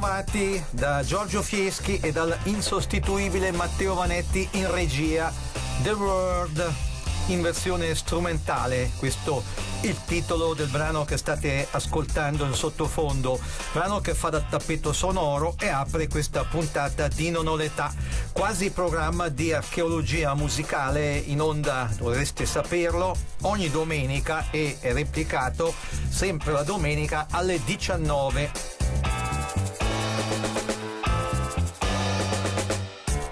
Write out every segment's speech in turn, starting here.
ritrovati da Giorgio Fieschi e dal insostituibile Matteo Vanetti in regia. The World in versione strumentale, questo il titolo del brano che state ascoltando in sottofondo, brano che fa da tappeto sonoro e apre questa puntata di Non ho l'età, quasi programma di archeologia musicale in onda, dovreste saperlo, ogni domenica e è replicato sempre la domenica alle 19.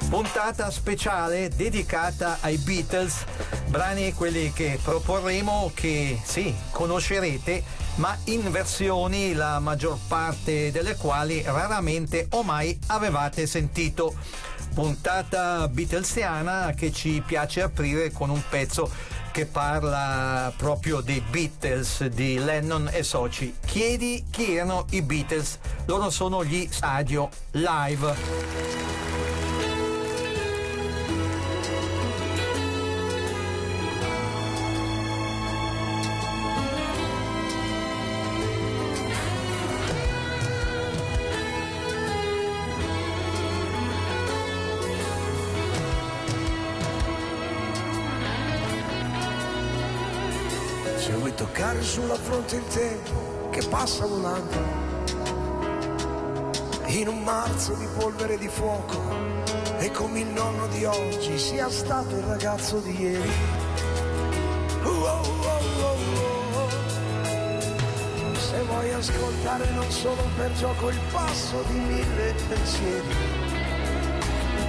Puntata speciale dedicata ai Beatles, brani quelli che proporremo che sì, conoscerete, ma in versioni la maggior parte delle quali raramente o mai avevate sentito. Puntata beatlesiana che ci piace aprire con un pezzo che parla proprio dei Beatles, di Lennon e soci. Chiedi chi erano i Beatles, loro sono gli Studio Live. Se vuoi toccare sulla fronte il tempo che passa volando, in un marzo di polvere di fuoco, e come il nonno di oggi sia stato il ragazzo di ieri. Se vuoi ascoltare non solo per gioco il passo di mille pensieri,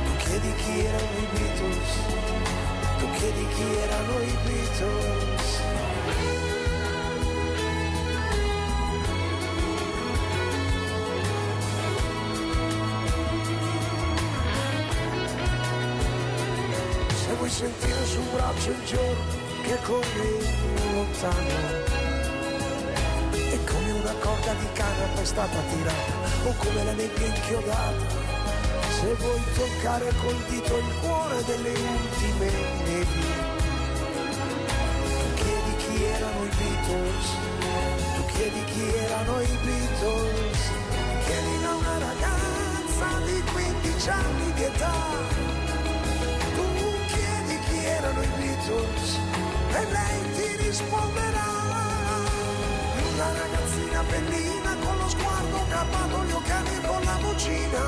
tu chiedi chi erano i Beatles, tu chiedi chi erano i Beatles. Se vuoi sentire su un braccio il giorno che corre lontano, e come una corda di canapa è stata tirata o come la nebbia inchiodata, se vuoi toccare col dito il cuore delle ultime nebbie, erano i Beatles, tu chiedi chi erano i Beatles, chiedi a una ragazza di 15 anni di età, tu chiedi chi erano i Beatles e lei ti risponderà, una ragazzina bellina con lo sguardo capato, gli occhiali con la vocina,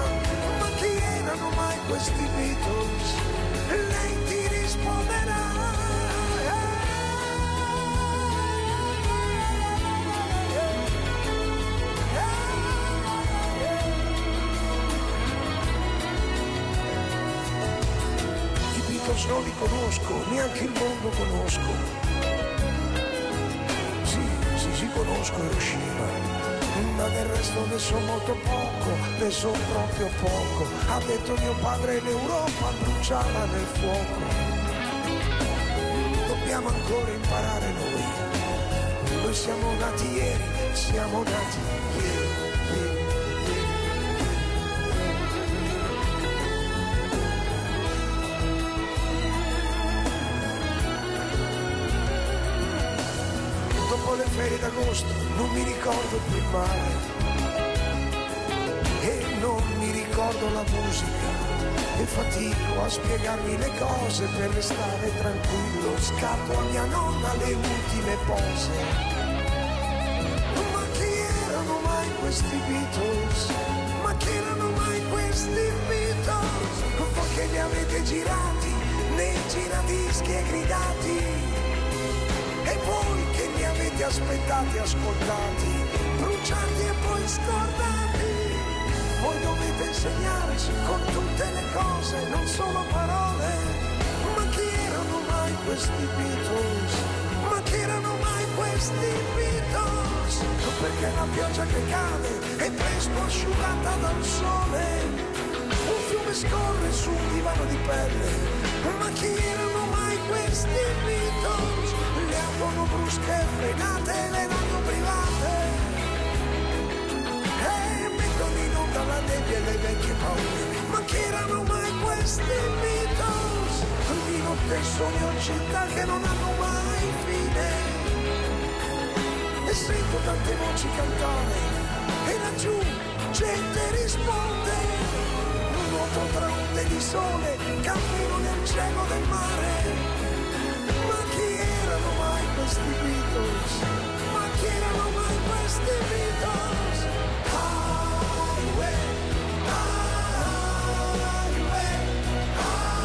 ma chi erano mai questi Beatles, e lei ti risponderà. Non li conosco, neanche il mondo conosco. Sì, conosco e usciva, ma del resto ne so molto poco, ne so proprio poco. Ha detto mio padre, l'Europa bruciava nel fuoco. Dobbiamo ancora imparare noi. Noi siamo nati ieri, siamo nati ieri. Le ferie d'agosto non mi ricordo più il mare e non mi ricordo la musica e fatico a spiegarmi le cose per restare tranquillo, scatto a mia nonna le ultime pose, ma chi erano mai questi Beatles, ma chi erano mai questi Beatles, voi che li avete girati nei giradischi e gridati, e voi che li avete aspettati, ascoltati, bruciati e poi scordati, voi dovete insegnarci con tutte le cose, non solo parole, ma chi erano mai questi Beatles, ma chi erano mai questi Beatles, perché la pioggia che cade è presto asciugata dal sole, un fiume scorre su un divano di pelle, ma chi erano mai questi Beatles, le hanno brusche frenate, le danno private e mettono in onda la nebbia e le vecchie paure, ma chi erano mai questi Beatles, di notte sogno città che non hanno mai fine e sento tante voci cantare e laggiù gente risponde, un nuoto tra onde di sole, cammino nel cielo del mare. Ma chi erano mai questi Beatles? Ma chi erano mai questi Beatles? Highway, highway, highway, highway.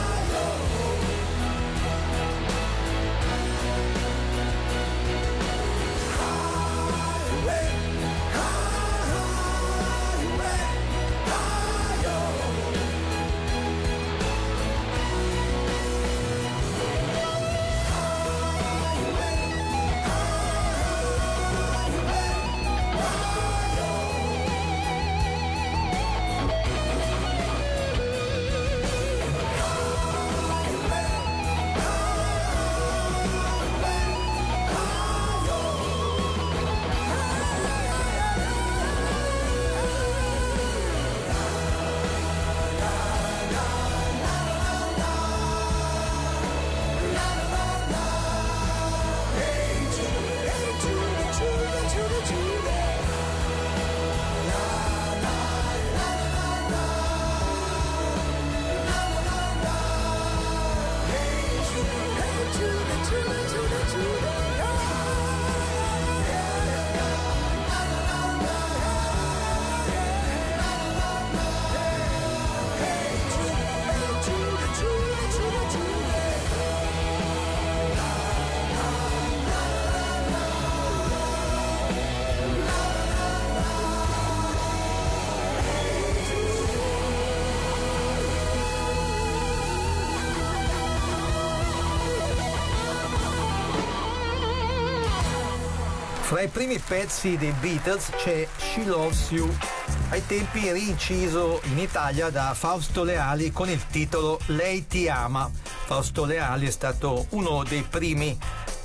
Tra i primi pezzi dei Beatles c'è She Loves You, ai tempi rinciso in Italia da Fausto Leali con il titolo Lei ti ama. Fausto Leali è stato uno dei primi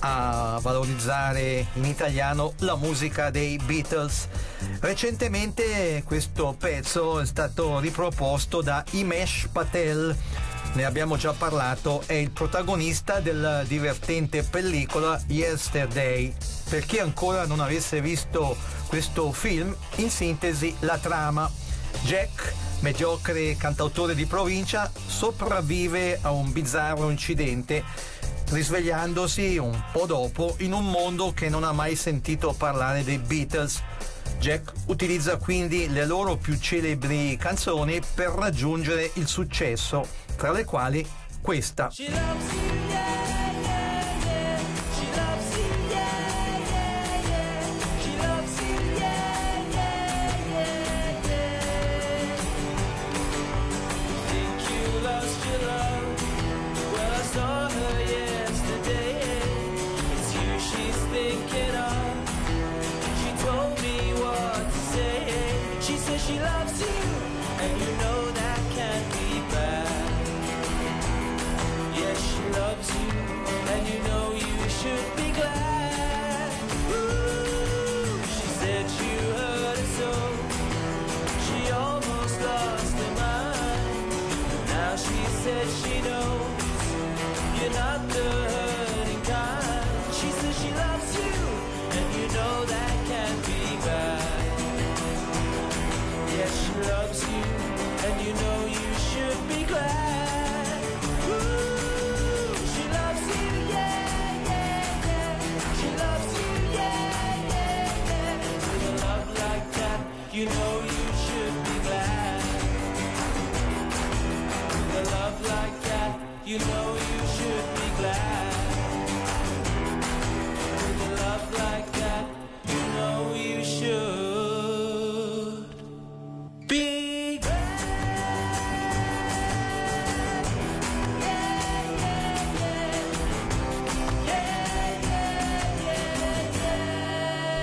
a valorizzare in italiano la musica dei Beatles. Recentemente questo pezzo è stato riproposto da Himesh Patel. Ne abbiamo già parlato, è il protagonista della divertente pellicola Yesterday. Per chi ancora non avesse visto questo film, in sintesi la trama: Jack, mediocre cantautore di provincia, sopravvive a un bizzarro incidente, risvegliandosi un po' dopo in un mondo che non ha mai sentito parlare dei Beatles. Jack utilizza quindi le loro più celebri canzoni per raggiungere il successo, tra le quali questa.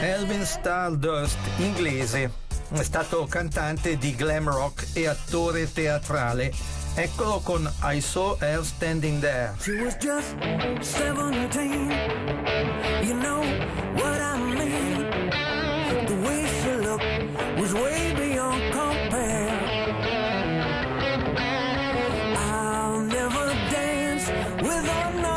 Alvin Stardust, inglese, è stato cantante di glam rock e attore teatrale. Eccolo con I Saw Her Standing There. She was just 17, you know what I mean. The way she looked was way beyond compare. I'll never dance with another.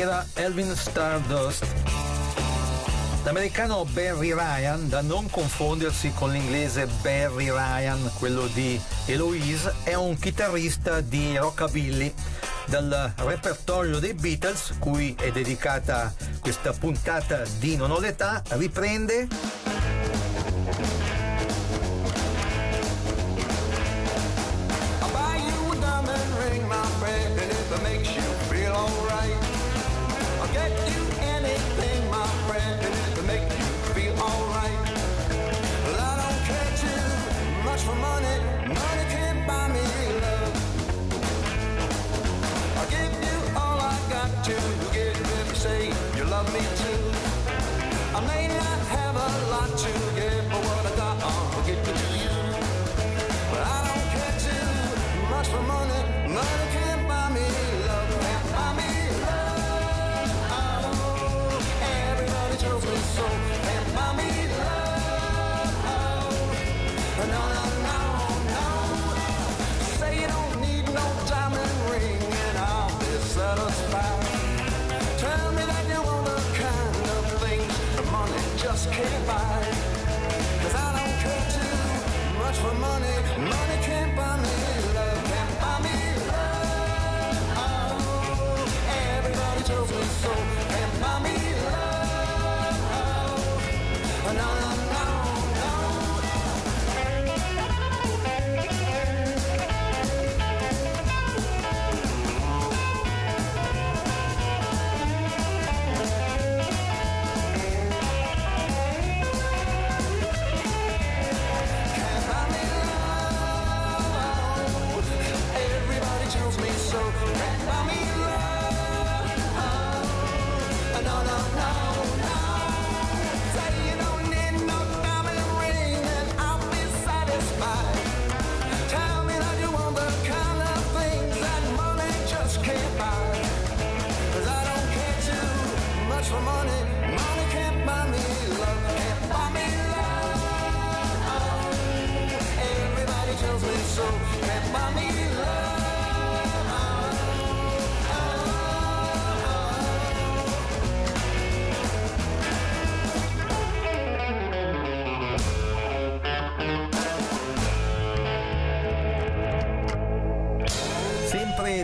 era Alvin Stardust. L'americano Barry Ryan, da non confondersi con l'inglese Barry Ryan, quello di Eloise, è un chitarrista di rockabilly. Dal repertorio dei Beatles, cui è dedicata questa puntata di Non ho l'età, riprende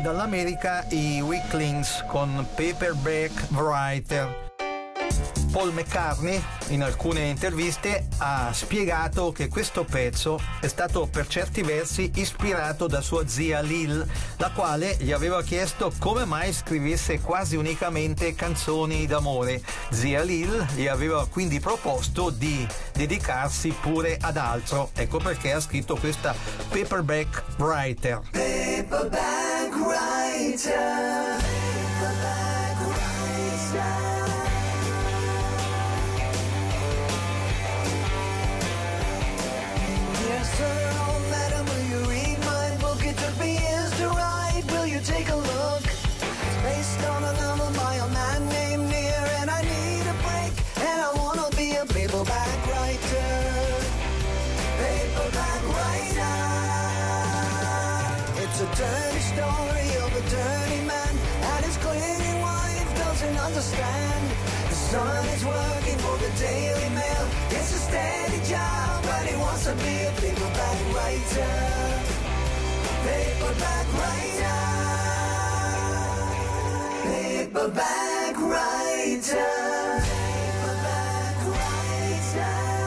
dall'America i Weeklings con Paperback Writer. Paul McCartney in alcune interviste ha spiegato che questo pezzo è stato per certi versi ispirato da sua zia Lil, la quale gli aveva chiesto come mai scrivesse quasi unicamente canzoni d'amore. Zia Lil gli aveva quindi proposto di dedicarsi pure ad altro, ecco perché ha scritto questa Paperback Writer. Paperback Writer, Paperback Writer. Yes, sir, oh madam, will you read my book? It took me years to write, will you take a look? It's based on a novel by a man named Near, and I need a break, and I wanna be a paperback writer. Paperback writer. It's a dirty story of a dirty man, and his clingy wife doesn't understand. The son is working for the Daily Mail, it's a steady job, but he wants to be a paperback writer. Paperback writer. Paperback writer. Paperback writer.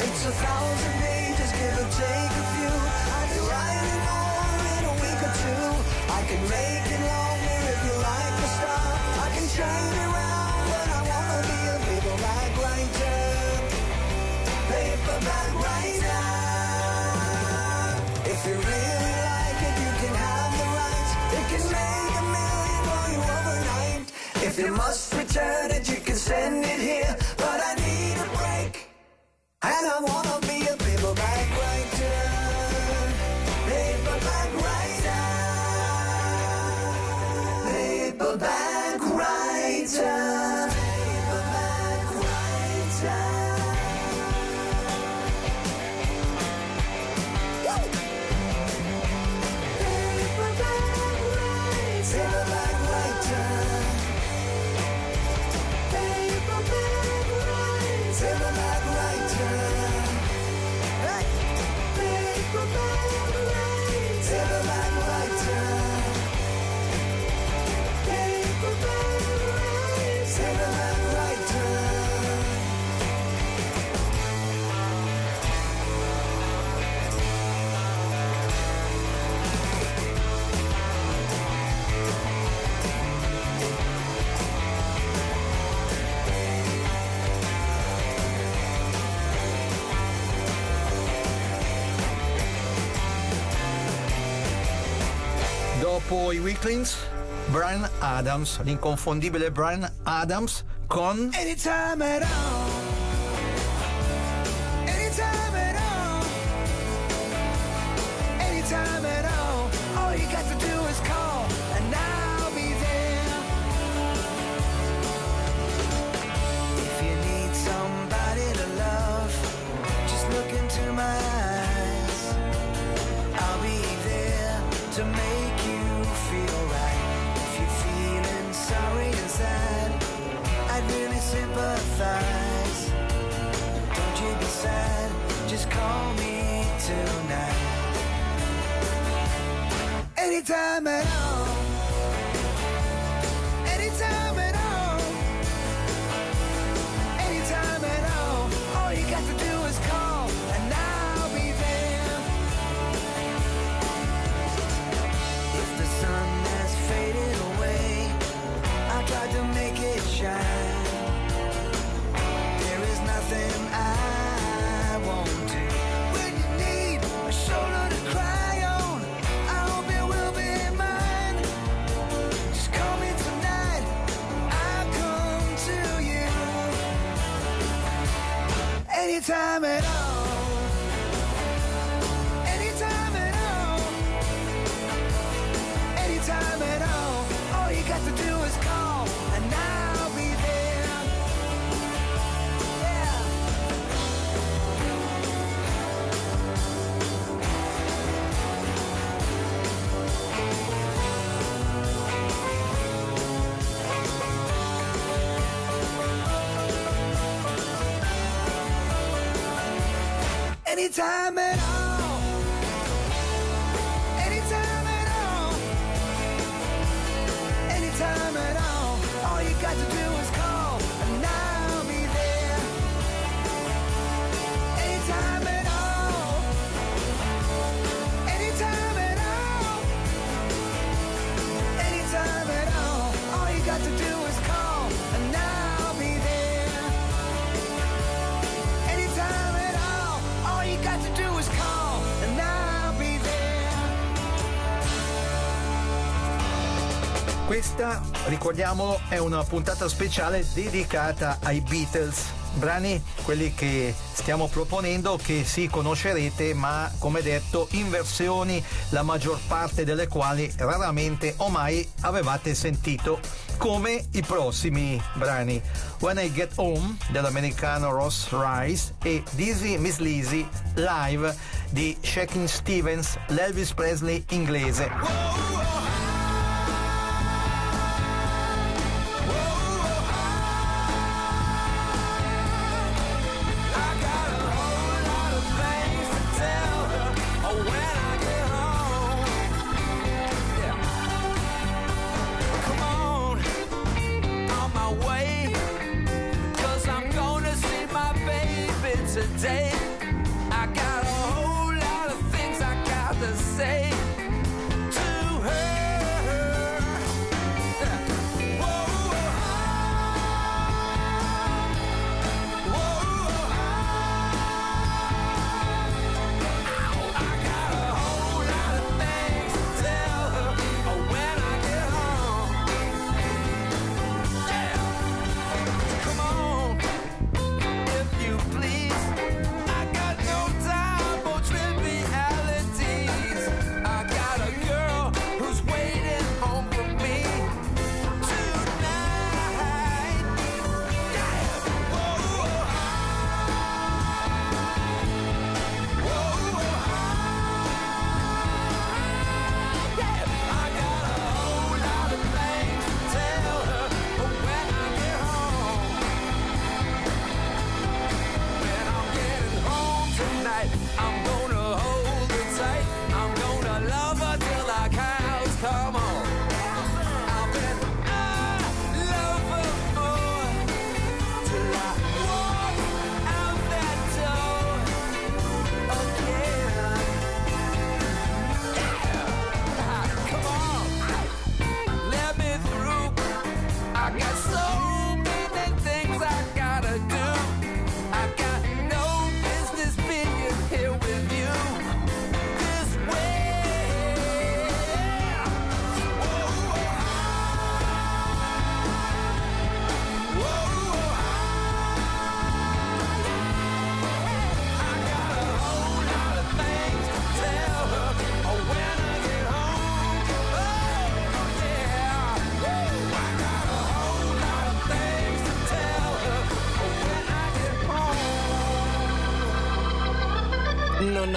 It's 1,000 pages, give or take a few. I can write it all in a week or two. I can make it longer if you like the stuff. I can change it. Paperback writer. If you really like it, you can have the rights. It can make a million for you overnight. If you must return it, you can send it here, but I need a break, and I wanna be a paperback writer. Paperback writer. Paperback writer. dopo i Weeklings, Bryan Adams, l'inconfondibile Bryan Adams con Anytime at all. Anytime at all. Anytime at all. All you got to do is call and I'll be there. If you need somebody to love, just look into my eyes. I'll be there to make you feel right. If you're feeling sorry inside, I'd really sympathize. Don't you be sad, just call me tonight. Anytime at all. Anytime at all. Anytime at all. All you got to do is call and I'll be there. If the sun has faded away, I'll try to make it shine. There is nothing I won't do. When you need a shoulder to cry on, I hope it will be mine. Just call me tonight, I'll come to you. Anytime at all. Anytime at all. Anytime at all. All you got to do is call and I'll be there. Yeah. Anytime at all. Anytime at all. Anytime at all. All you got to do is call and I'll be there. Anytime at all. Anytime at all. Anytime at all. All you got to do is call and I'll be there. Anytime at all. All you got to do is call and I'll be there. Questa, ricordiamolo, è una puntata speciale dedicata ai Beatles, brani quelli che stiamo proponendo, che sì, conoscerete, ma come detto in versioni la maggior parte delle quali raramente o mai avevate sentito, come i prossimi brani When I Get Home dell'americano Ross Rice e Dizzy Miss Lizzy Live di Shakin Stevens, l'Elvis Presley inglese. Today I got a whole lot of things I got to say to her. Whoa, whoa, whoa. I got a whole lot of things to tell her when I get home. Yeah. Come on, if you please. Here we Non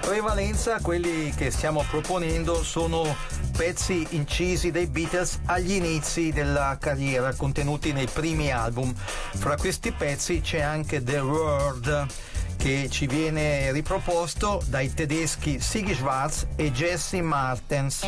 Prevalenza, quelli che stiamo proponendo sono pezzi incisi dai Beatles agli inizi della carriera, contenuti nei primi album. Fra questi pezzi c'è anche The World, che ci viene riproposto dai tedeschi Sigi Schwarz e Jesse Martens.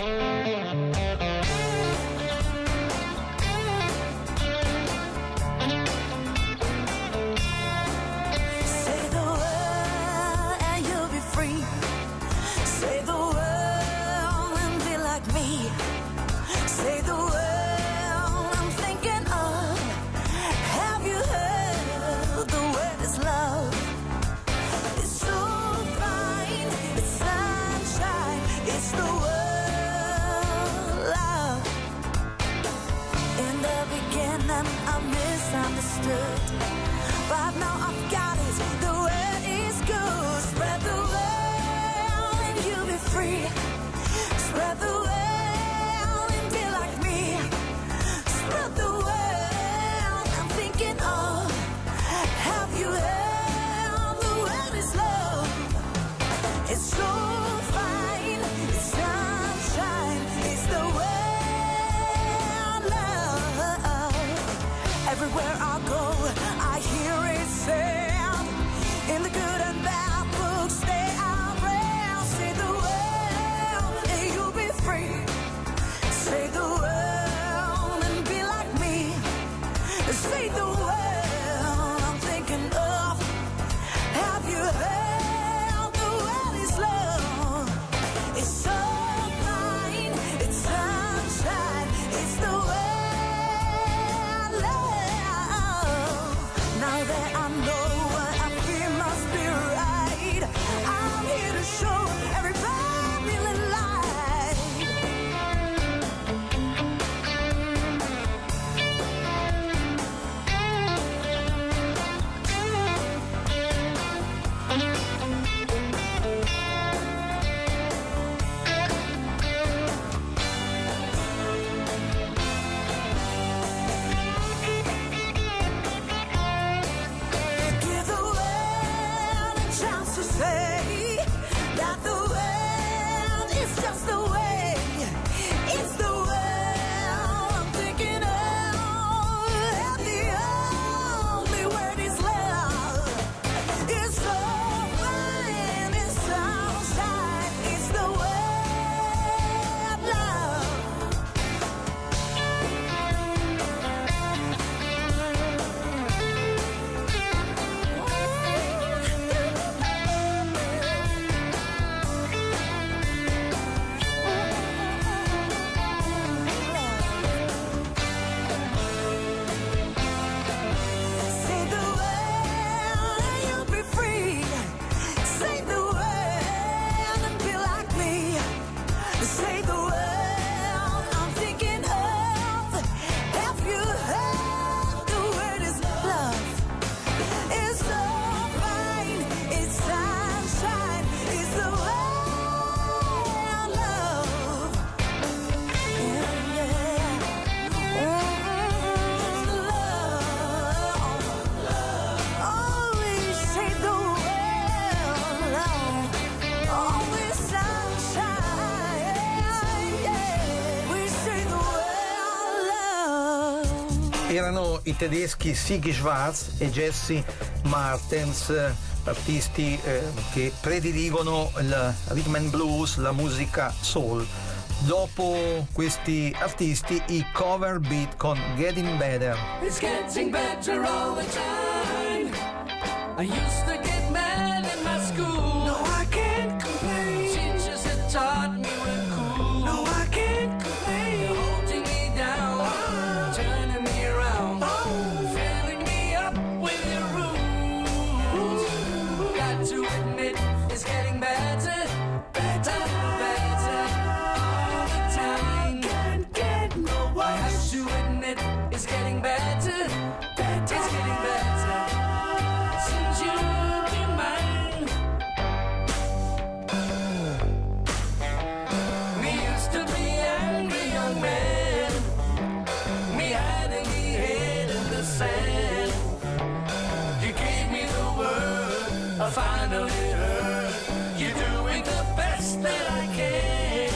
them I misunderstood. But now I've got it, the word is good. Spread the word and you'll be free. Spread the word and be like me. Spread the word, I'm thinking of. Have you heard the word is love? It's so fine, it's sunshine, it's the word. Everywhere I go, I hear it sound. In the good and bad books, they are real. Say the world, and you'll be free. Say the world, and be like me. Say the world, I'm thinking of. Have you heard the world is love? It's so fine, it's sunshine, it's the world. Erano i tedeschi Sigi Schwarz e Jesse Martens, artisti che prediligono il rhythm and blues, la musica soul. Dopo questi artisti i cover beat con Getting Better. It's getting better all the time. I used to get mad in my school. No, I can't complain. Teachers had taught me we're cool. No, I can't complain. They're holding me down. Turning me around, filling me up with your rules. Got to admit, it's getting better, better, better all the time. Can't get no worse. Have to admit, it's getting better, better, it's getting better since you've been mine. We used to be angry young men. Me hiding the head in the sand. You gave me the word, I finally heard. You're doing the best that I can.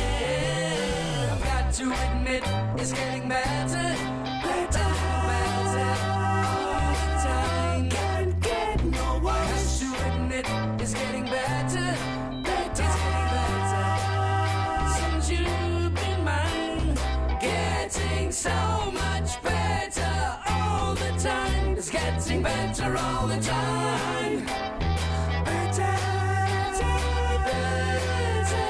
I've got to admit, it's getting better, better, better all the time. Can't get no worse. Have to admit, it's getting better, better, it's getting better since you've been mine. Getting so much better all the time. It's getting better all the time. Better, better,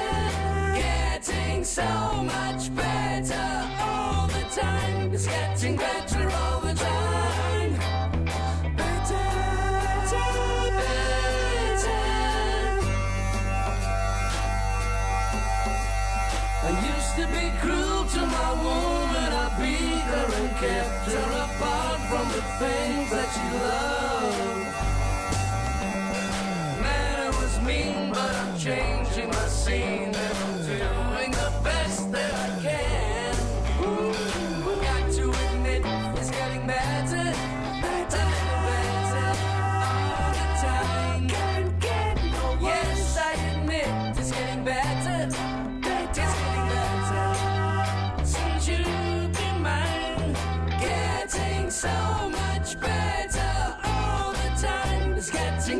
getting so much better all the time. It's getting better all the time. Better, better, better. I used to be cruel to my woman, I beat her and can't turn apart from the things that you love. Man, I was mean, but I'm changing my scene and I'm doing the best that I can. Ooh, got to admit, it's getting better.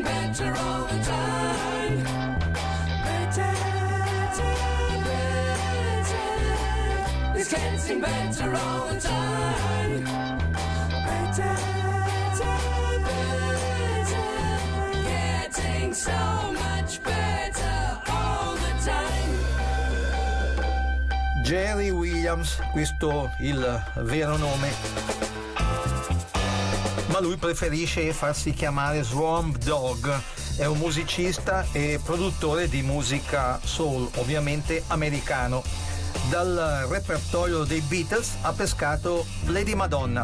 Better all the time. Better, better. It's getting better all the time. Better, better. Getting so much better all the time. Jerry Williams, questo il vero nome. Ma lui preferisce farsi chiamare Swamp Dog, è un musicista e produttore di musica soul, ovviamente americano. Dal repertorio dei Beatles ha pescato Lady Madonna.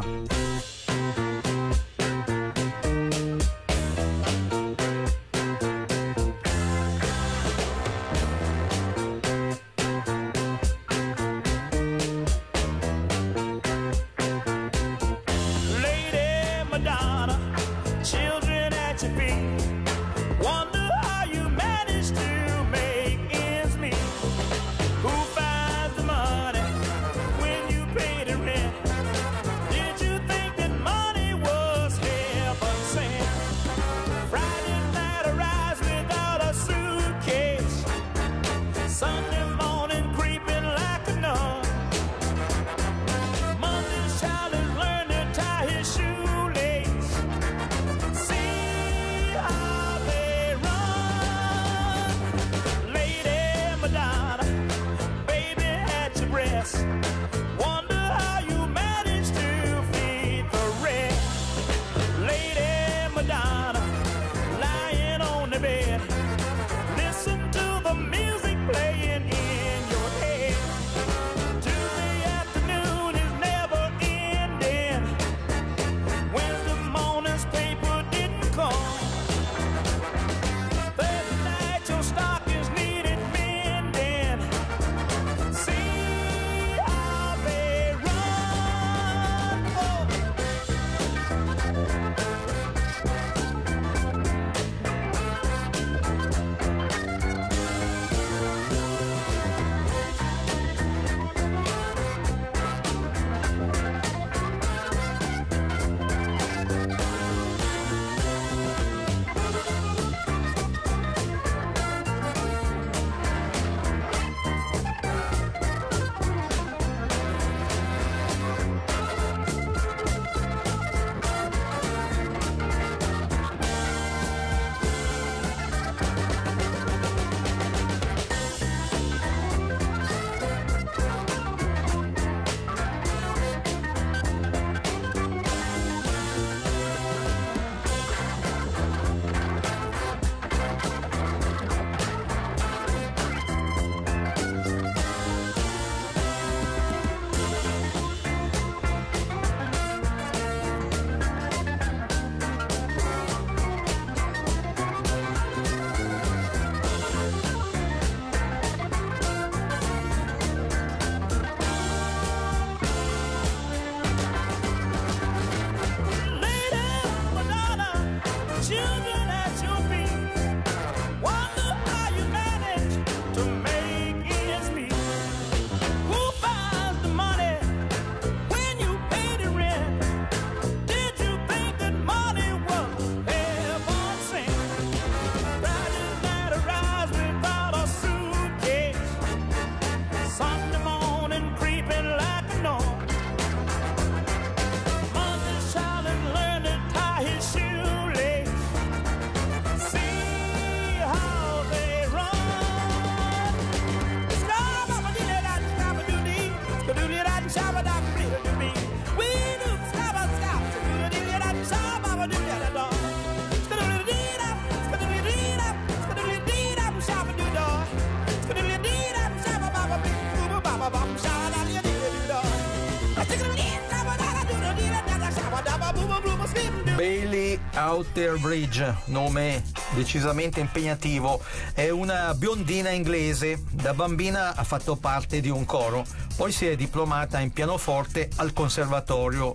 Bailey Outerbridge, nome decisamente impegnativo, è una biondina inglese. Da bambina ha fatto parte di un coro, poi si è diplomata in pianoforte al conservatorio.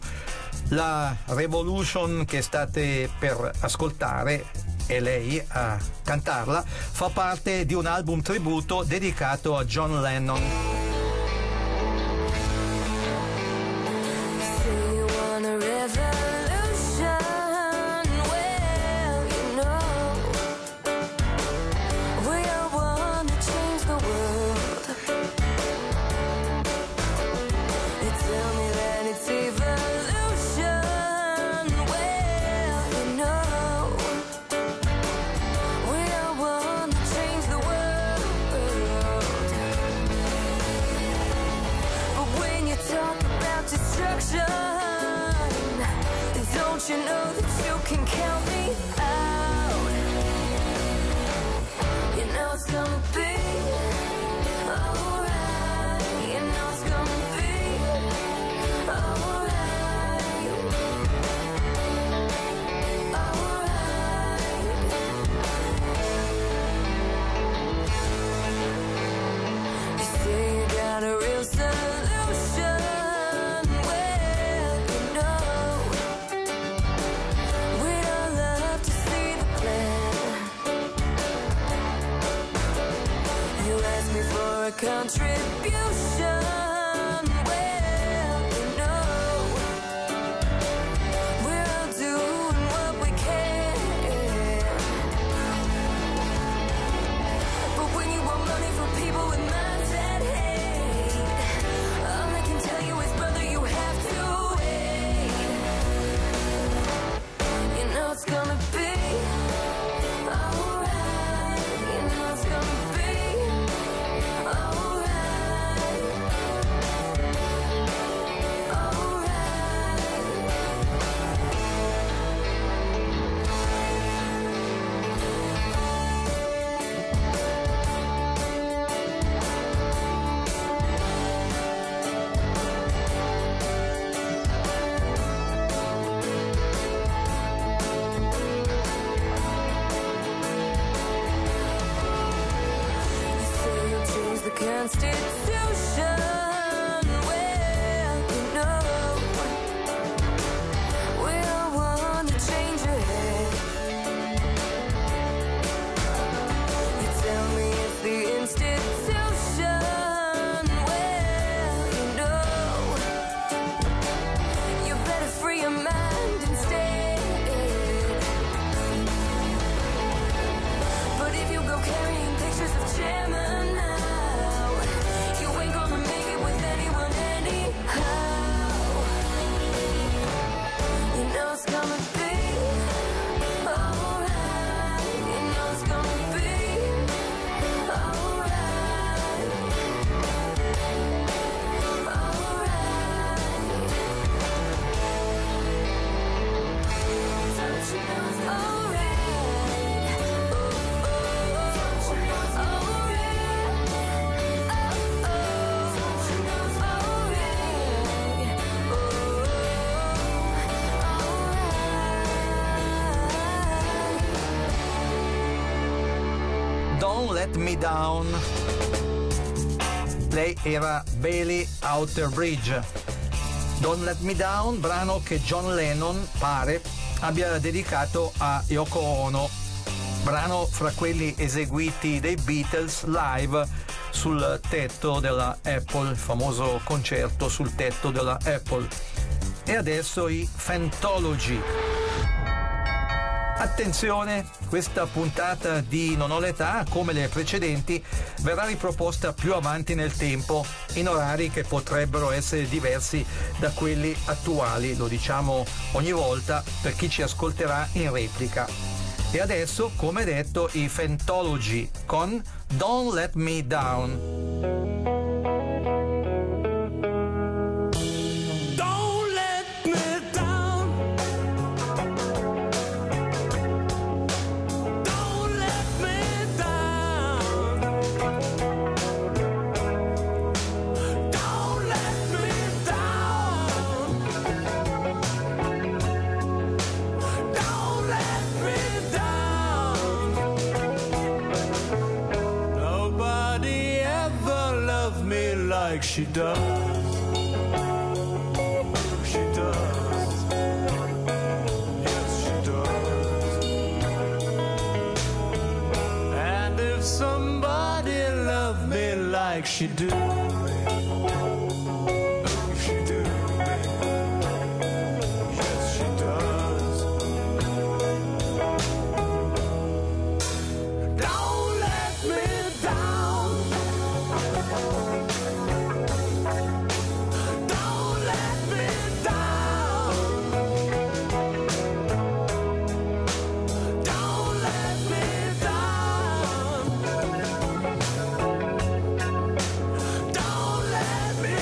La Revolution che state per ascoltare, e lei a cantarla, fa parte di un album tributo dedicato a John Lennon. Down. Lei era Bailey Outerbridge. Don't Let Me Down, brano che John Lennon pare abbia dedicato a Yoko Ono, brano fra quelli eseguiti dai Beatles live sul tetto della Apple, il famoso concerto sul tetto della Apple. E adesso i Fantology. Attenzione, questa puntata di Non ho l'età, come le precedenti, verrà riproposta più avanti nel tempo, in orari che potrebbero essere diversi da quelli attuali, lo diciamo ogni volta per chi ci ascolterà in replica. E adesso, come detto, i Fantology con Don't Let Me Down. think she does. She does. Yes, she does. And if somebody loved me like she do, she do. Yes, she does. Don't let me down. Don't let me down. Don't let me down. Don't let me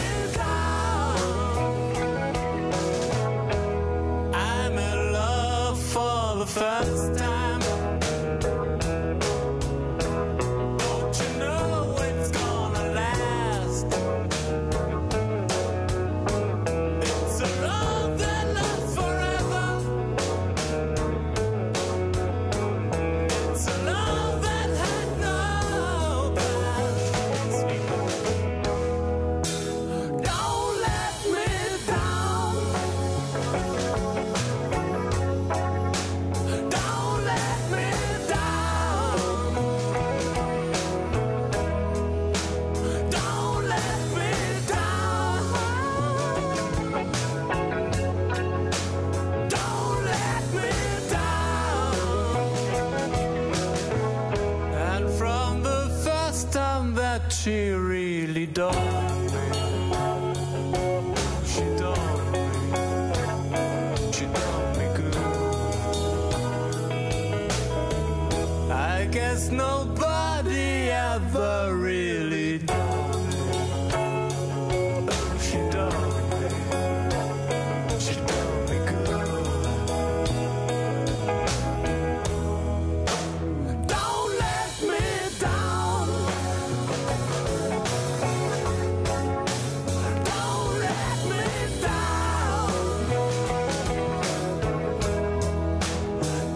down. I'm in love for the first time. Don't you know it's gonna last? It's a love that lasts forever. It's a love that had no past. Don't let me down. Don't let me down. Don't let me down. Don't let me down. And from the first time that she really dawned me, she dawned me, she dawned me good. I guess nobody ever really dawned me. She dawned me, she dawned me good. Don't let me down. Don't let me down. Don't let me down. Don't let me down. Don't let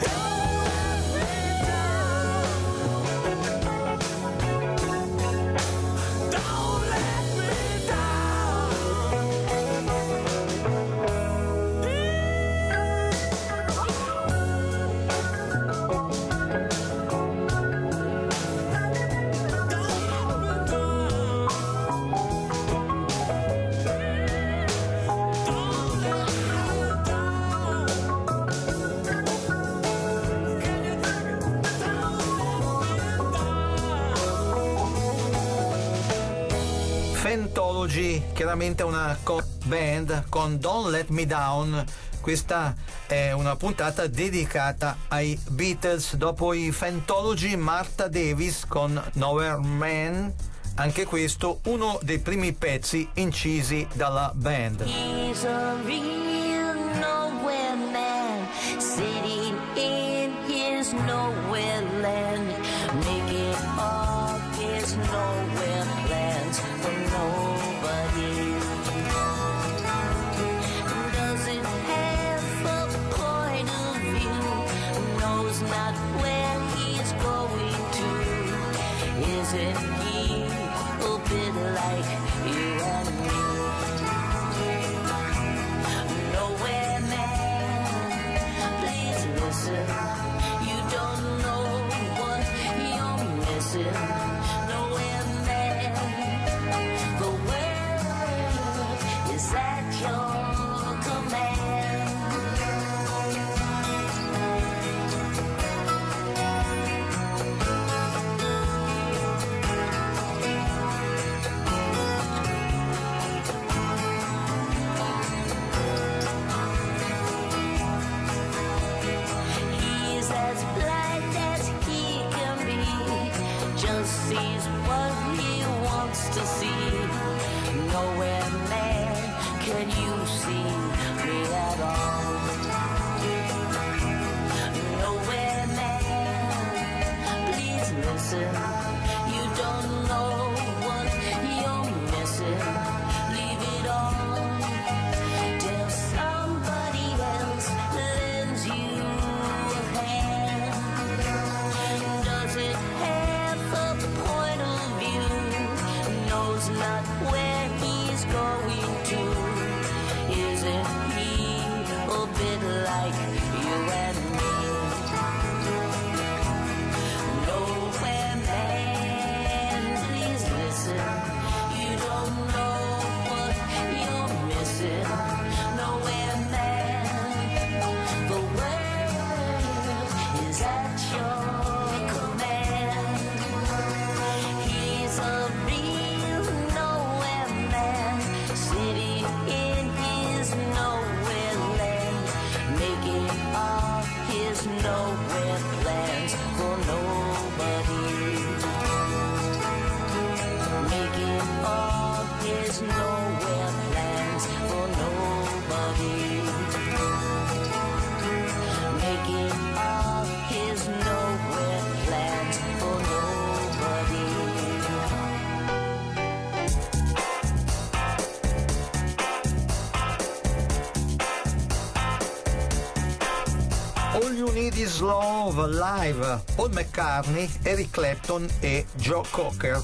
me down. Fantology, chiaramente una band con Don't Let Me Down. Questa è una puntata dedicata ai Beatles. Dopo i Fantology, Martha Davis con Nowhere Man, anche questo uno dei primi pezzi incisi dalla band. He's a real nowhere man, sitting in his nowhere land, making up his nowhere plans for nobody. Doesn't have a point of view, knows not where he's going to. Isn't he a bit like you and me? Nowhere man, please listen. You don't know what you're missing. Nowhere man, the world is at your command. He is as blind as he can be, just sees what he wants to see. Nowhere man, can you see me at all? Nowhere man, please listen. You don't know what you're missing. Leave it all till somebody else lends you a hand. Does it have a point of view? Knows not where Need Is Love live, Paul McCartney, Eric Clapton e Joe Cocker.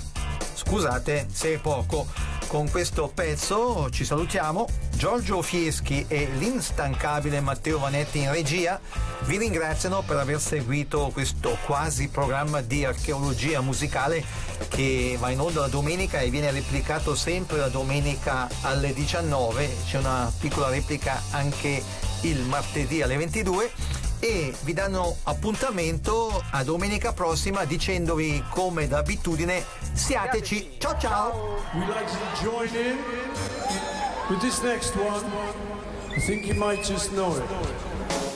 Scusate se è poco. Con questo pezzo ci salutiamo. Giorgio Fieschi e l'instancabile Matteo Vanetti in regia vi ringraziano per aver seguito questo quasi programma di archeologia musicale che va in onda la domenica e viene replicato sempre la domenica alle 19. C'è una piccola replica anche il martedì alle 22 e vi danno appuntamento a domenica prossima dicendovi, come d'abitudine, siateci. Ciao ciao. With this next one, I think you might just know it.